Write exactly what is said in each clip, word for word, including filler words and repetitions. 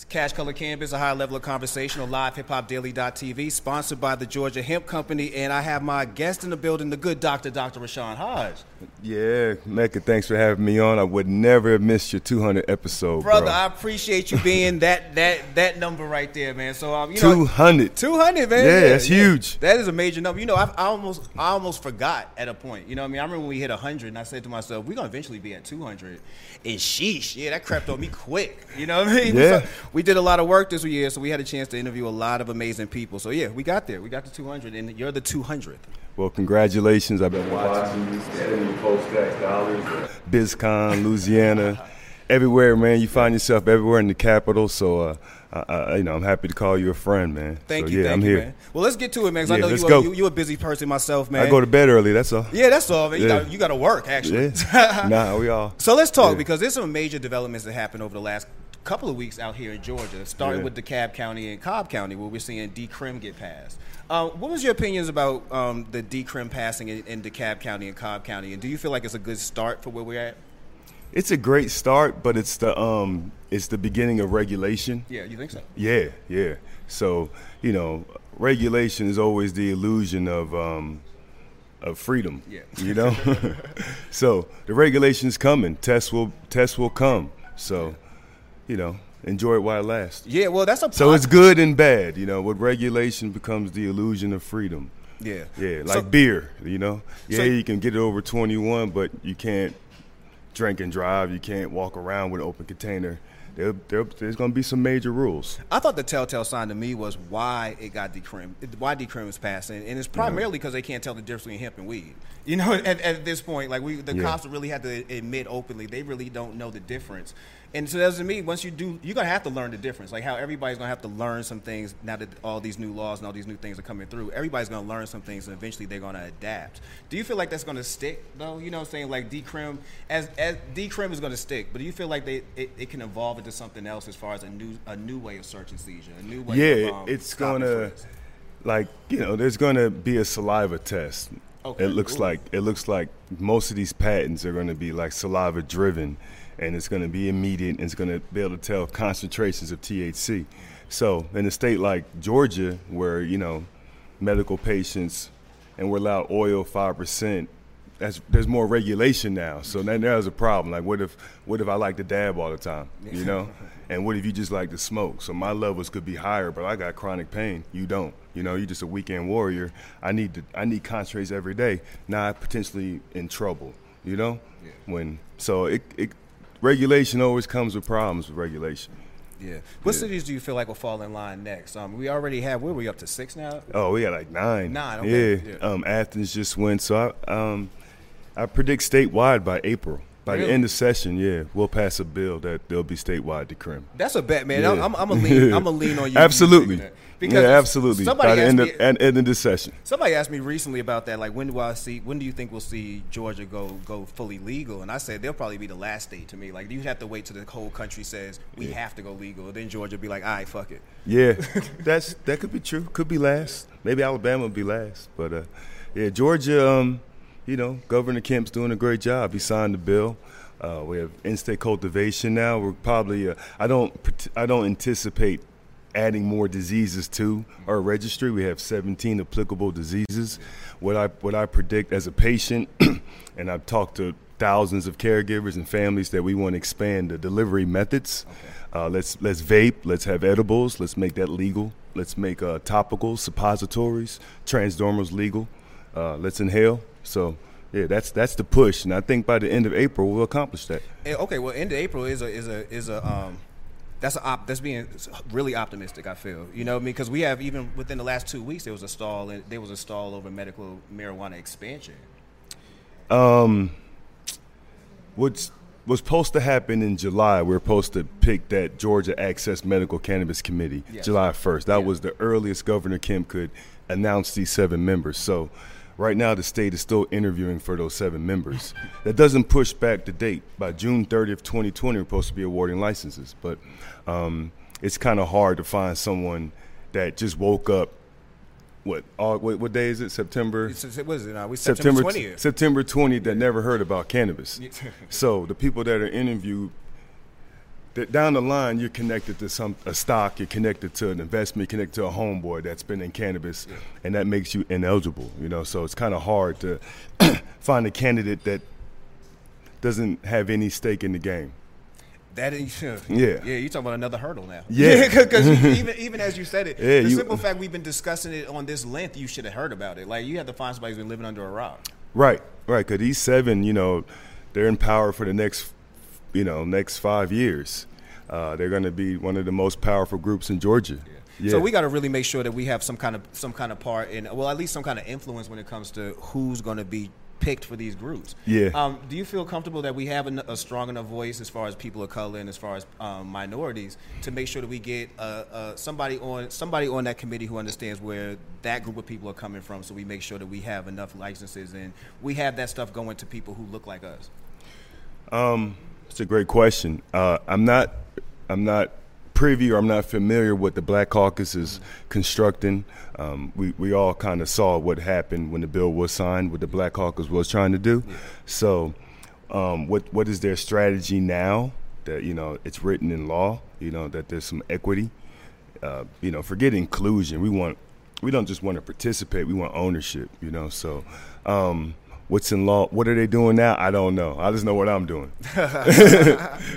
It's Cash Color Canvas, a high level of conversation on live hip hop daily dot t v, sponsored by the Georgia Hemp Company. And I have my guest in the building, the good doctor, Doctor Rashawn Hodge. Yeah, Mecca, thanks for having me on. I would never have missed your two hundred episode, brother. Bro. I appreciate you being that that that number right there, man. So um, you two hundred, know, two hundred, man. Yeah, yeah that's yeah. huge. That is a major number. You know, I've, I almost I almost forgot at a point. You know what I mean? I remember when we hit one hundred, and I said to myself, we're gonna eventually be at two hundred. And sheesh, yeah, that crept on me quick. You know what I mean? Yeah. So, we did a lot of work this year, so we had a chance to interview a lot of amazing people. So, yeah, we got there. We got to two hundred, and you're the two hundredth. Well, congratulations. I've been watching you. BizCon, Louisiana, everywhere, man. You find yourself everywhere in the capital. So, uh, I, I, you know, I'm happy to call you a friend, man. Thank so, you. Yeah, thank I'm you, here. Man. Well, let's get to it, man, because yeah, I know you are, you, you're a busy person myself, man. I go to bed early, that's all. Yeah, that's all, man. You yeah. got to work, actually. Yeah. Nah, we all. So, let's talk, yeah. because there's some major developments that happened over the last couple of weeks out here in Georgia, starting yeah. with DeKalb County and Cobb County, where we're seeing D.Crim get passed. Uh, what was your opinions about um, the D.Crim passing in, in DeKalb County and Cobb County, and do you feel like it's a good start for where we're at? It's a great start, but it's the um, it's the beginning of regulation. Yeah, you think so? Yeah, yeah. So, you know, regulation is always the illusion of um, of freedom. Yeah. You know, so the regulation's coming. Tests will tests will come. So. Yeah. You know, enjoy it while it lasts. Yeah, well, that's a pop- so it's good and bad. You know, with regulation becomes the illusion of freedom. Yeah, yeah, like so, beer. You know, yeah, so, you can get it over twenty-one, but you can't drink and drive. You can't walk around with an open container. There, there, there's going to be some major rules. I thought the telltale sign to me was why it got D.Crim, why D.Crim was passing, and it's primarily because mm-hmm. they can't tell the difference between hemp and weed. You know, at, at this point, like we, the yeah. cops really have to admit openly they really don't know the difference. And so that's to me. Once you do, you're gonna have to learn the difference. Like how everybody's gonna have to learn some things now that all these new laws and all these new things are coming through. Everybody's gonna learn some things, and eventually they're gonna adapt. Do you feel like that's gonna stick though? You know, what I'm saying like D.Crim as as D.Crim is gonna stick, but do you feel like they it, it can evolve into something else as far as a new a new way of search and seizure, a new way? Yeah, of, um, it's gonna friends. like you know, there's gonna be a saliva test. Okay. It looks Ooh. like it looks like most of these patents are gonna be like saliva driven. And it's going to be immediate, and it's going to be able to tell concentrations of T H C. So in a state like Georgia, where, you know, medical patients, and we're allowed oil five percent, that's, there's more regulation now. So then there's a problem. Like, what if what if I like to dab all the time, you know? And what if you just like to smoke? So my levels could be higher, but I got chronic pain. You don't. You know, you're just a weekend warrior. I need to, I need concentrates every day. Now I'm potentially in trouble, you know? Yeah. When So it it... Regulation always comes with problems with regulation. Yeah. What yeah. cities do you feel like will fall in line next? Um, we already have, where are we up to, six now? Oh, we got like nine. Nine, okay. Yeah. yeah. Um, Athens just went. So I um, I predict statewide by April. By really? the end of session, yeah, we'll pass a bill that there'll be statewide D.Crim. That's a bet, man. Yeah. I'm, I'm, I'm gonna lean on you. Absolutely. Because yeah, absolutely. Somebody By the asked end, of, me, end, end of this session. Somebody asked me recently about that. Like, when do I see? When do you think we'll see Georgia go go fully legal? And I said they'll probably be the last state to me. Like, you have to wait till the whole country says we yeah. have to go legal. And then Georgia be like, all right, fuck it. Yeah, that's that could be true. Could be last. Maybe Alabama would be last. But uh, yeah, Georgia. Um, you know, Governor Kemp's doing a great job. He signed the bill. Uh, we have in-state cultivation now. We're probably. Uh, I don't. I don't anticipate adding more diseases to our registry. We have seventeen applicable diseases. What I what I predict as a patient, and I've talked to thousands of caregivers and families that we want to expand the delivery methods. Okay. Uh, let's let's vape. Let's have edibles. Let's make that legal. Let's make uh, topicals, suppositories, transdermals legal. Uh, let's inhale. So, yeah, that's that's the push, and I think by the end of April we'll accomplish that. Okay, well, end of April is a is a is a um, that's a op, that's being really optimistic. I feel you know what I mean, because we have even within the last two weeks there was a stall and there was a stall over medical marijuana expansion. Um, what's was supposed to happen in July. We were supposed to pick that Georgia Access Medical Cannabis Committee yes. July first. That yeah. was the earliest Governor Kemp could announce these seven members. So. Right now, the state is still interviewing for those seven members. That doesn't push back the date. By June thirtieth, twenty twenty, we're supposed to be awarding licenses. But um, it's kind of hard to find someone that just woke up. What all, what, what day is it? September? What is it now? We September twentieth. September twentieth that never heard about cannabis. So the people that are interviewed, that down the line you're connected to some a stock, you're connected to an investment, connected to a homeboy that's been in cannabis, yeah. and that makes you ineligible. You know, so it's kind of hard to find a candidate that doesn't have any stake in the game. That is, yeah, yeah. You're talking about another hurdle now. Yeah, because even even as you said it, yeah, the you, simple fact we've been discussing it on this length, you should have heard about it. Like you have to find somebody who's been living under a rock. Right, right. Because these seven, you know, they're in power for the next, you know, next five years. Uh, they're going to be one of the most powerful groups in Georgia. Yeah. Yeah. So we got to really make sure that we have some kind of some kind of part in, well, at least some kind of influence when it comes to who's going to be picked for these groups. Yeah. Um, do you feel comfortable that we have a, a strong enough voice as far as people of color and as far as um, minorities to make sure that we get uh, uh, somebody on somebody on that committee who understands where that group of people are coming from, so we make sure that we have enough licenses and we have that stuff going to people who look like us? Um, that's a great question. Uh, I'm not. I'm not. Preview, I'm not familiar with the Black Caucus is constructing. Um, we, we all kind of saw what happened when the bill was signed, what the Black Caucus was trying to do. Yeah. So um, what what is their strategy now that, you know, it's written in law, you know, that there's some equity? Uh, you know, forget inclusion. We want we don't just want to participate. We want ownership, you know, so um, what's in law? What are they doing now? I don't know. I just know what I'm doing.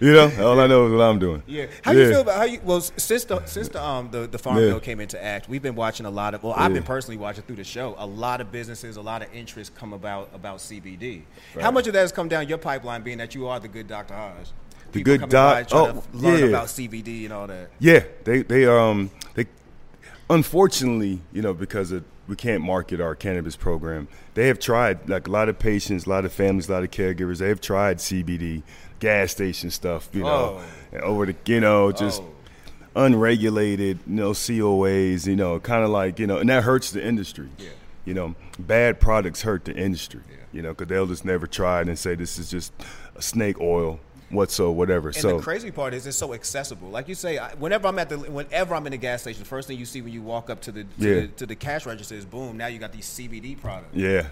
You know, all I know is what I'm doing. Yeah. How do yeah. you feel about how you? Well, since the since the um the, the farm yeah. bill came into act, we've been watching a lot of. Well, yeah. I've been personally watching through the show. A lot of businesses, a lot of interest come about about C B D. Right. How much of that has come down your pipeline, being that you are the good Doctor Hodge? The people good Doctor. Oh, to learn yeah. about C B D and all that. Yeah, they they um they unfortunately, you know, because of. We can't market our cannabis program. They have tried, like a lot of patients, a lot of families, a lot of caregivers. They have tried C B D, gas station stuff, you know, oh. over the, you know, just oh. unregulated, you know, C O As, you know, kind of like, you know, and that hurts the industry. Yeah. You know, bad products hurt the industry, yeah. you know, because they'll just never try it and say this is just a snake oil. What so whatever. And so the crazy part is it's so accessible. Like you say, I, whenever I'm at the whenever I'm in the gas station, the first thing you see when you walk up to the to, yeah. the, to the cash register is boom. Now you got these C B D products. Yeah,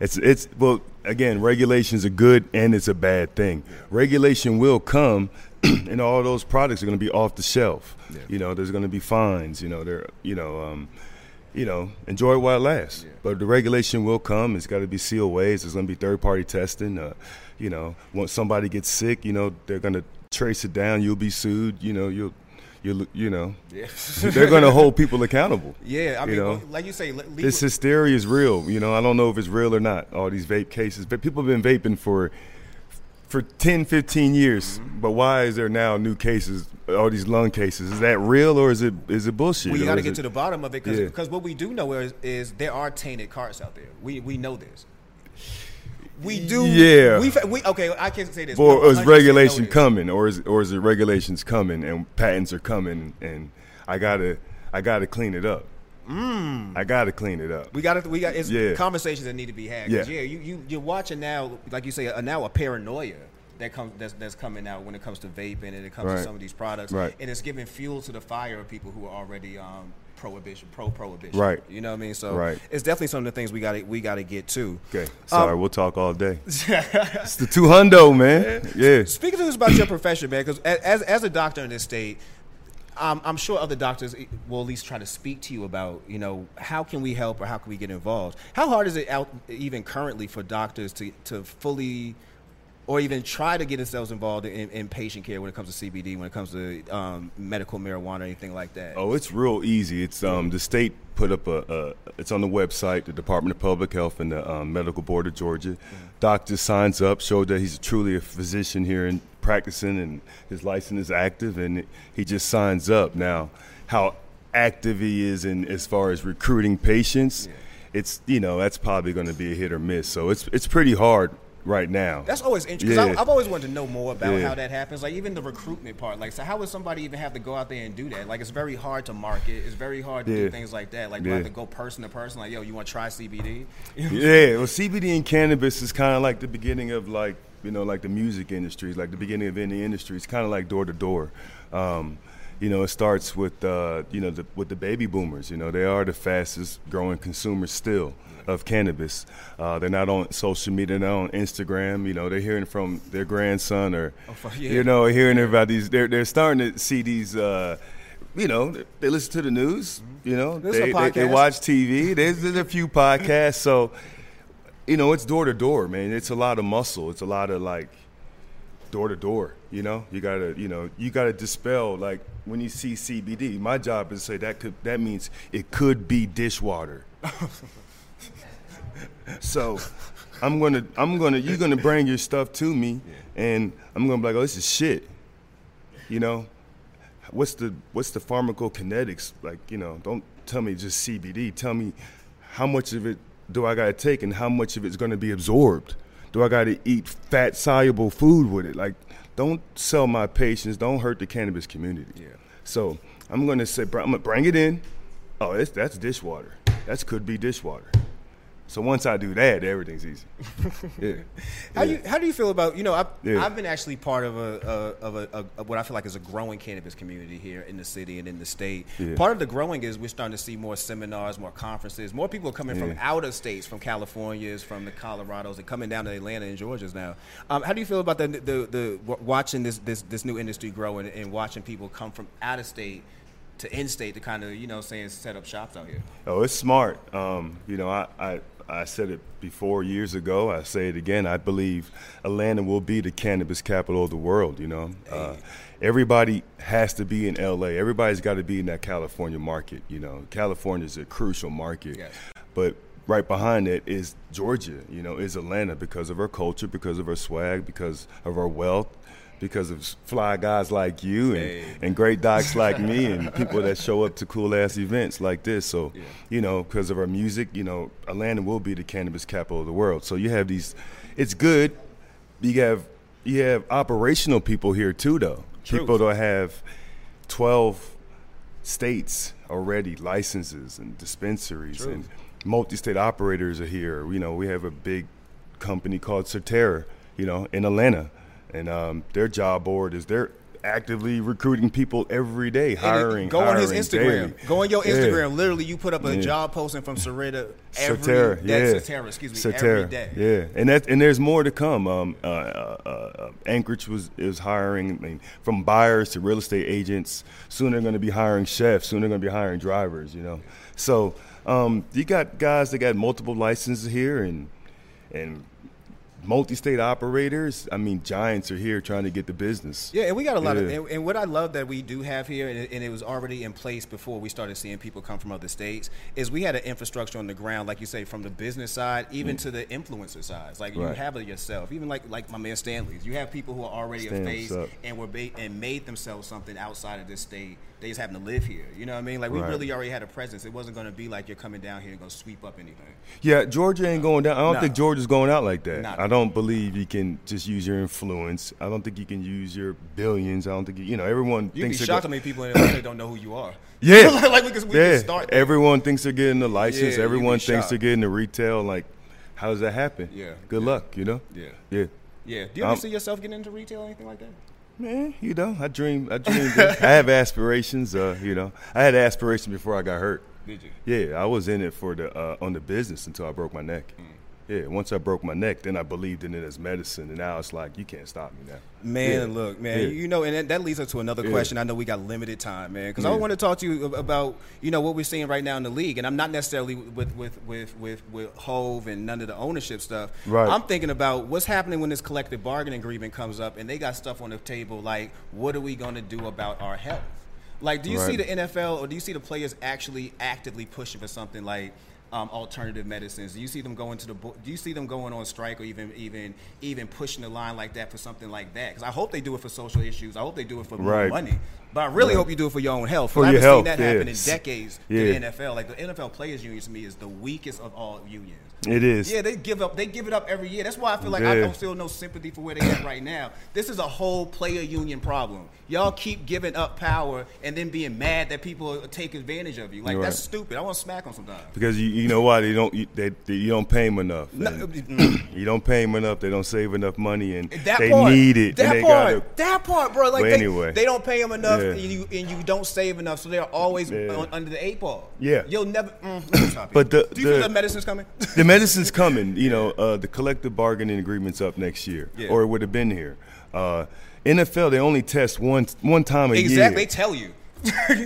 it's it's well again, regulation's a good and it's a bad thing. Yeah. Regulation will come, and all those products are going to be off the shelf. Yeah. You know, there's going to be fines. You know, there you know. Um, You know, enjoy it while it lasts. Yeah. But the regulation will come. It's got to be C O As. There's going to be third-party testing. Uh, you know, once somebody gets sick, you know, they're going to trace it down. You'll be sued. You know, you'll, you'll, you know. Yeah. They're going to hold people accountable. Yeah, I mean, you know? Like you say. Legal. This hysteria is real. You know, I don't know if it's real or not, all these vape cases. But people have been vaping for for ten, fifteen years. Mm-hmm. But why is there now new cases? All these lung cases, is that real or is it is it bullshit? We got to get it, to the bottom of it because yeah. what we do know is, is there are tainted carts out there. We we know this. We do. Yeah. We, we okay. I can't say this. Or is regulation coming, or is or is it regulations coming and patents are coming, and I gotta I gotta clean it up. Mm. I gotta clean it up. We gotta we got it's yeah. conversations that need to be had. Yeah. yeah. You you you're watching now, like you say, a, now a paranoia. That comes that's, that's coming out when it comes to vaping and it comes right. to some of these products, right. and it's giving fuel to the fire of people who are already um, prohibition, pro-prohibition. Right. You know what I mean? So right. it's definitely some of the things we got we got to get to. Okay. Sorry, um, we'll talk all day. It's the two hundo, man. Yeah. Speaking to us about your profession, man, because as as a doctor in this state. Um, I'm sure other doctors will at least try to speak to you about, you know, how can we help or how can we get involved? How hard is it out even currently for doctors to, to fully or even try to get themselves involved in, in patient care when it comes to C B D, when it comes to um, medical marijuana or anything like that? Oh, it's real easy. It's um, the state put up a, a – it's on the website, the Department of Public Health and the um, Medical Board of Georgia. Mm-hmm. Doctor signs up, showed that he's truly a physician here and practicing and his license is active, and he just signs up. Now, how active he is in as far as recruiting patients, yeah. it's – you know, that's probably going to be a hit or miss. So it's it's pretty hard. Right now, that's always interesting. Yeah. 'Cause I, I've always wanted to know more about yeah. how that happens. Like even the recruitment part. Like, so how would somebody even have to go out there and do that? Like, it's very hard to market. It's very hard to yeah. do things like that. Like, yeah. do I have to go person to person? Like, yo, you want to try C B D? yeah. Well, C B D and cannabis is kind of like the beginning of like you know like the music industry, like the beginning of any industry. It's kind of like door to door. Um, you know, it starts with, uh, you know, the, with the baby boomers. You know, they are the fastest growing consumers still of cannabis. Uh, they're not on social media, they're not on Instagram. You know, they're hearing from their grandson or, oh, yeah. you know, hearing about these. They're, they're starting to see these, uh, you know, they listen to the news, you know, they, they, they watch T V. There's, there's a few podcasts. So, you know, it's door to door, man. It's a lot of muscle. It's a lot of like door to door. You know, you gotta, you know, you gotta dispel, like when you see C B D. My job is to say that could, that means it could be dishwater. So, I'm gonna, I'm gonna, you're gonna bring your stuff to me, yeah. and I'm gonna be like, oh, this is shit. You know, what's the, what's the pharmacokinetics like? You know, don't tell me just C B D. Tell me how much of it do I gotta take, and how much of it's gonna be absorbed. Do I gotta eat fat soluble food with it? Like, don't sell my patients. Don't hurt the cannabis community. Yeah. So I'm gonna say, I'm gonna bring it in. Oh, it's, that's dishwater. That could be dishwater. So once I do that, everything's easy. Yeah. How yeah. you How do you feel about, you know, I've, yeah. I've been actually part of a, a of a, a what I feel like is a growing cannabis community here in the city and in the state. Yeah. Part of the growing is we're starting to see more seminars, more conferences, more people coming yeah. from out of states, from California's, from the Colorados, and coming down to Atlanta and Georgia's now. Um, how do you feel about the the, the watching this, this this new industry grow and, and watching people come from out of state to in state to kind of, you know, saying set up shops out here? Oh, it's smart. Um, you know, I. I I said it before years ago. I say it again. I believe Atlanta will be the cannabis capital of the world, you know. Uh, everybody has to be in L A. Everybody's got to be in that California market, you know. California is a crucial market. Yes. But right behind it is Georgia, you know, is Atlanta, because of her culture, because of her swag, because of her wealth, because of fly guys like you and, hey. and great docs like me and people that show up to cool-ass events like this. So, yeah. you know, because of our music, you know, Atlanta will be the cannabis capital of the world. So you have these – it's good. You have you have operational people here too, though. True. People that have twelve states already, licenses and dispensaries. True. And multi-state operators are here. You know, we have a big company called Certerra, you know, in Atlanta. And um, their job board is they're actively recruiting people every day, hiring, Go hiring, on his Instagram. Daily. Go on your Instagram. Yeah. Literally, you put up a yeah. job posting from Certerra every Certerra, day. Yeah. Certerra, excuse me, Certerra. every day. Yeah, and that, and there's more to come. Um, uh, uh, uh, Anchorage was is hiring. I mean, from buyers to real estate agents. Soon they're going to be hiring chefs. Soon they're going to be hiring drivers. You know, so um, you got guys that got multiple licenses here and and. multi-state operators. I mean, giants are here trying to get the business. Yeah, and we got a lot yeah. of, and, and what I love that we do have here, and it, and it was already in place before we started seeing people come from other states, is we had an infrastructure on the ground, like you say, from the business side, even mm. to the influencer sides. Like, right. you have it yourself. Even like like my man Stanley's. You have people who are already Stand a face up. and were ba- and made themselves something outside of this state. They just happen to live here. You know what I mean? Like, we right. really already had a presence. It wasn't going to be like you're coming down here and going to sweep up anything. Yeah, Georgia ain't going down. I don't no. think Georgia's going out like that. Not I don't believe you can just use your influence. I don't think you can use your billions. I don't think, you, you know, everyone You'd thinks... You'd be shocked how many people in Atlanta don't know who you are. Yeah. like, we can, we yeah. can start there. Everyone thinks they're getting the license. Yeah, everyone thinks they're getting the retail. Like, how does that happen? Yeah. Good yeah. luck, you know? Yeah. Yeah. Yeah. Do you ever um, see yourself getting into retail or anything like that? Man, you know, I dream, I dream, I have aspirations, uh, you know. I had aspirations before I got hurt. Did you? Yeah, I was in it for the, uh, on the business until I broke my neck. Mm. Yeah, once I broke my neck, then I believed in it as medicine, and now it's like, you can't stop me now. Man, yeah. look, man, yeah. you know, and that leads us to another yeah. question. I know we got limited time, man, because yeah. I want to talk to you about, you know, what we're seeing right now in the league, and I'm not necessarily with with with with, with Hove and none of the ownership stuff. Right. I'm thinking about what's happening when this collective bargaining agreement comes up, and they got stuff on the table like, what are we going to do about our health? Like, do you right. see the N F L or do you see the players actually actively pushing for something like Um, alternative medicines? Do you see them going to the bo- do you see them going on strike or even even even pushing the line like that for something like that? Because I hope they do it for social issues. I hope they do it for right. money. But I really right. hope you do it for your own health. For I haven't your seen health, that yeah. happen in decades yeah. to the N F L. Like, the N F L Players Union to me is the weakest of all unions. It is. Yeah, they give up. They give it up every year. That's why I feel like yeah. I don't feel no sympathy for where they at right now. This is a whole player union problem. Y'all keep giving up power and then being mad that people take advantage of you. Like, right. that's stupid. I want to smack them sometimes. Because you. you know why they don't? You, they, they you don't pay them enough. No. You don't pay them enough. They don't save enough money, and that they part, need it. That and they part, gotta, that part, bro. Like they, anyway, they don't pay them enough, yeah. and you and you don't save enough, so they are always yeah. on, under the eight ball. Yeah, you'll never. Mm, but the, do you the, feel the medicine's coming? The medicine's coming. You know, uh, the collective bargaining agreement's up next year, yeah. or it would have been here. Uh, N F L, they only test one one time a exactly. year. Exactly, they tell you.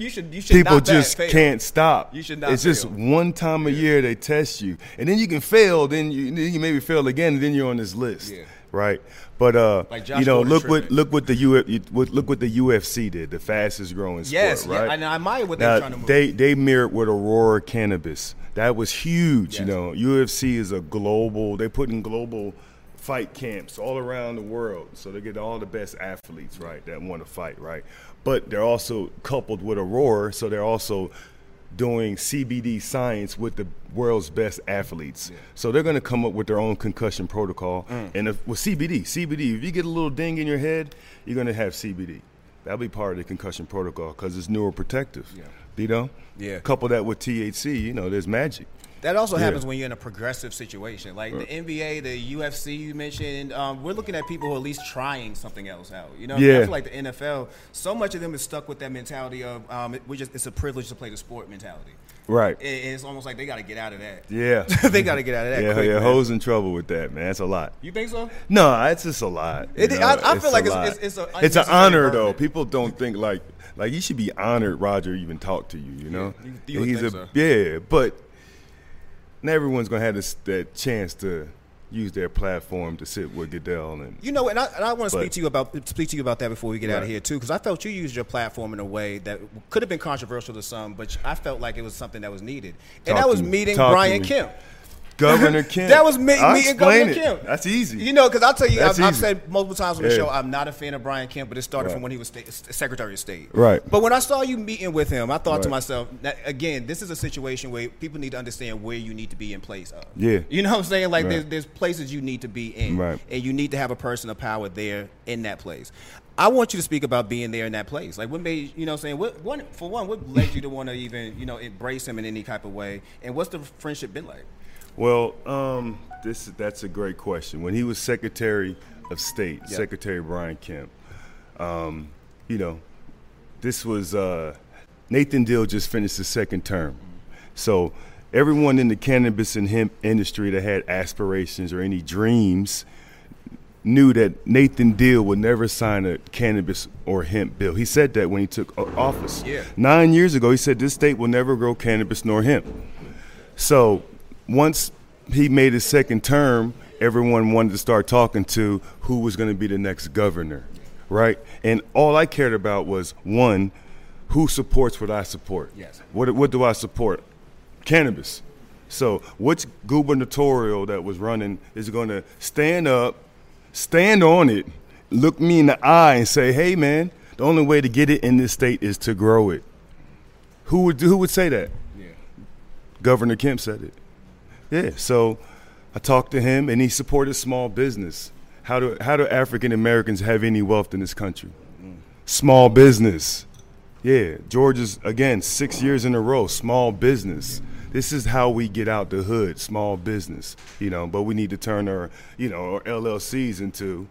you should. You should. People not just fail. Can't stop. You should not. It's fail. Just one time yeah. a year they test you, and then you can fail. Then you, then you maybe fail again, and then you're on this list, yeah. right? But uh, like you know, Porter look tripping. what look what the U look what the U F C did, the fastest growing yes, sport, yeah. right? Yes, and I admire what they're trying to move. They they mirrored with Aurora Cannabis. That was huge. Yes. You know, U F C is a global. They put in global fight camps all around the world, so they get all the best athletes, right, that want to fight, right? But they're also coupled with Aurora, so they're also doing C B D science with the world's best athletes. Yeah. So they're going to come up with their own concussion protocol. Mm. And if, well, C B D, C B D, if you get a little ding in your head, you're going to have C B D. That'll be part of the concussion protocol because it's neuroprotective, yeah. you know? Yeah. Couple that with T H C, you know, there's magic. That also happens yeah. when you're in a progressive situation. Like the N B A, the U F C you mentioned, um, we're looking at people who are at least trying something else out. You know, yeah. I mean, I feel like the N F L, so much of them is stuck with that mentality of um, it, we just it's a privilege to play the sport mentality. Right. And it's almost like they got to get out of that. Yeah. They got to get out of that. Yeah, quick, yeah. Ho's in trouble with that, man. That's a lot. You think so? No, it's just a lot. It, know, I, I it's feel like it's it's, it's, a it's an honor, though. People don't think like, like you should be honored Roger even talked to you, you know? Yeah, you, you He's a, so. Yeah, but... And everyone's going to have this, that chance to use their platform to sit with Goodell. And you know, and I, and I want to speak to you about speak to you about that before we get right. out of here, too, because I felt you used your platform in a way that could have been controversial to some, but I felt like it was something that was needed. And Talk that was me. meeting Talk Brian me. Kemp. Governor Kemp. That was me, me and Governor it. Kemp. That's easy. You know, because I'll tell you, I've, I've said multiple times on the yeah. show, I'm not a fan of Brian Kemp, but it started right. from when he was sta- Secretary of State. Right. But when I saw you meeting with him, I thought right. to myself, that, again, this is a situation where people need to understand where you need to be in place of. Yeah. You know what I'm saying? Like, right. there's, there's places you need to be in. Right. And you need to have a person of power there in that place. I want you to speak about being there in that place. Like, what made, you know what I'm saying? What, what, for one, what led you to want to even, you know, embrace him in any type of way? And what's the friendship been like? Well, um, this that's a great question. When he was Secretary of State, yep. Secretary Brian Kemp, um, you know, this was uh, Nathan Deal just finished his second term. So everyone in the cannabis and hemp industry that had aspirations or any dreams knew that Nathan Deal would never sign a cannabis or hemp bill. He said that when he took office. Yeah. Nine years ago, he said this state will never grow cannabis nor hemp. So once he made his second term, everyone wanted to start talking to who was going to be the next governor, right? And all I cared about was, one, who supports what I support? Yes. What what do I support? Cannabis. So which gubernatorial that was running is going to stand up, stand on it, look me in the eye and say, hey, man, the only way to get it in this state is to grow it. Who would, who would say that? Yeah. Governor Kemp said it. Yeah, so I talked to him, and he supported small business. How do how do African Americans have any wealth in this country? Small business. Yeah, Georgia's, again, six years in a row, small business. This is how we get out the hood, small business, you know, but we need to turn our, you know, our L L Cs into,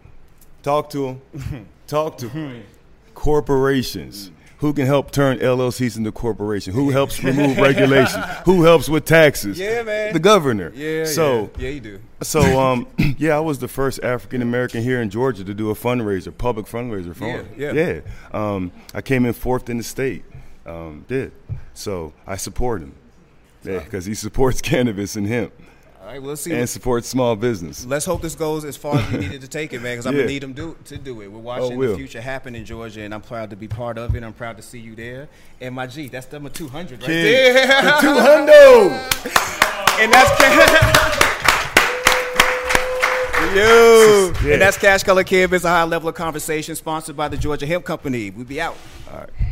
talk to them, talk to them. Corporations. Who can help turn L L Cs into corporations? Who helps remove regulations? Who helps with taxes? Yeah, man. The governor. Yeah, so, yeah. Yeah, you do. So, um, yeah, I was the first African-American here in Georgia to do a fundraiser, public fundraiser for him. Yeah, yeah. yeah. Um, I came in fourth in the state. Um, did. So I support him. Yeah, because he supports cannabis and hemp. All right, we'll see. And support small business. Let's hope this goes as far as we needed to take it, man, because I'm yeah. going to need them do, to do it. We're watching oh, we'll. the future happen in Georgia, and I'm proud to be part of it. I'm proud to see you there. And my G, that's number two hundred right Kid. there. two hundred! And that's Cash. Yo. Yeah. And that's Cash Color Canvas, a high level of conversation sponsored by the Georgia Hemp Company. We be out. All right.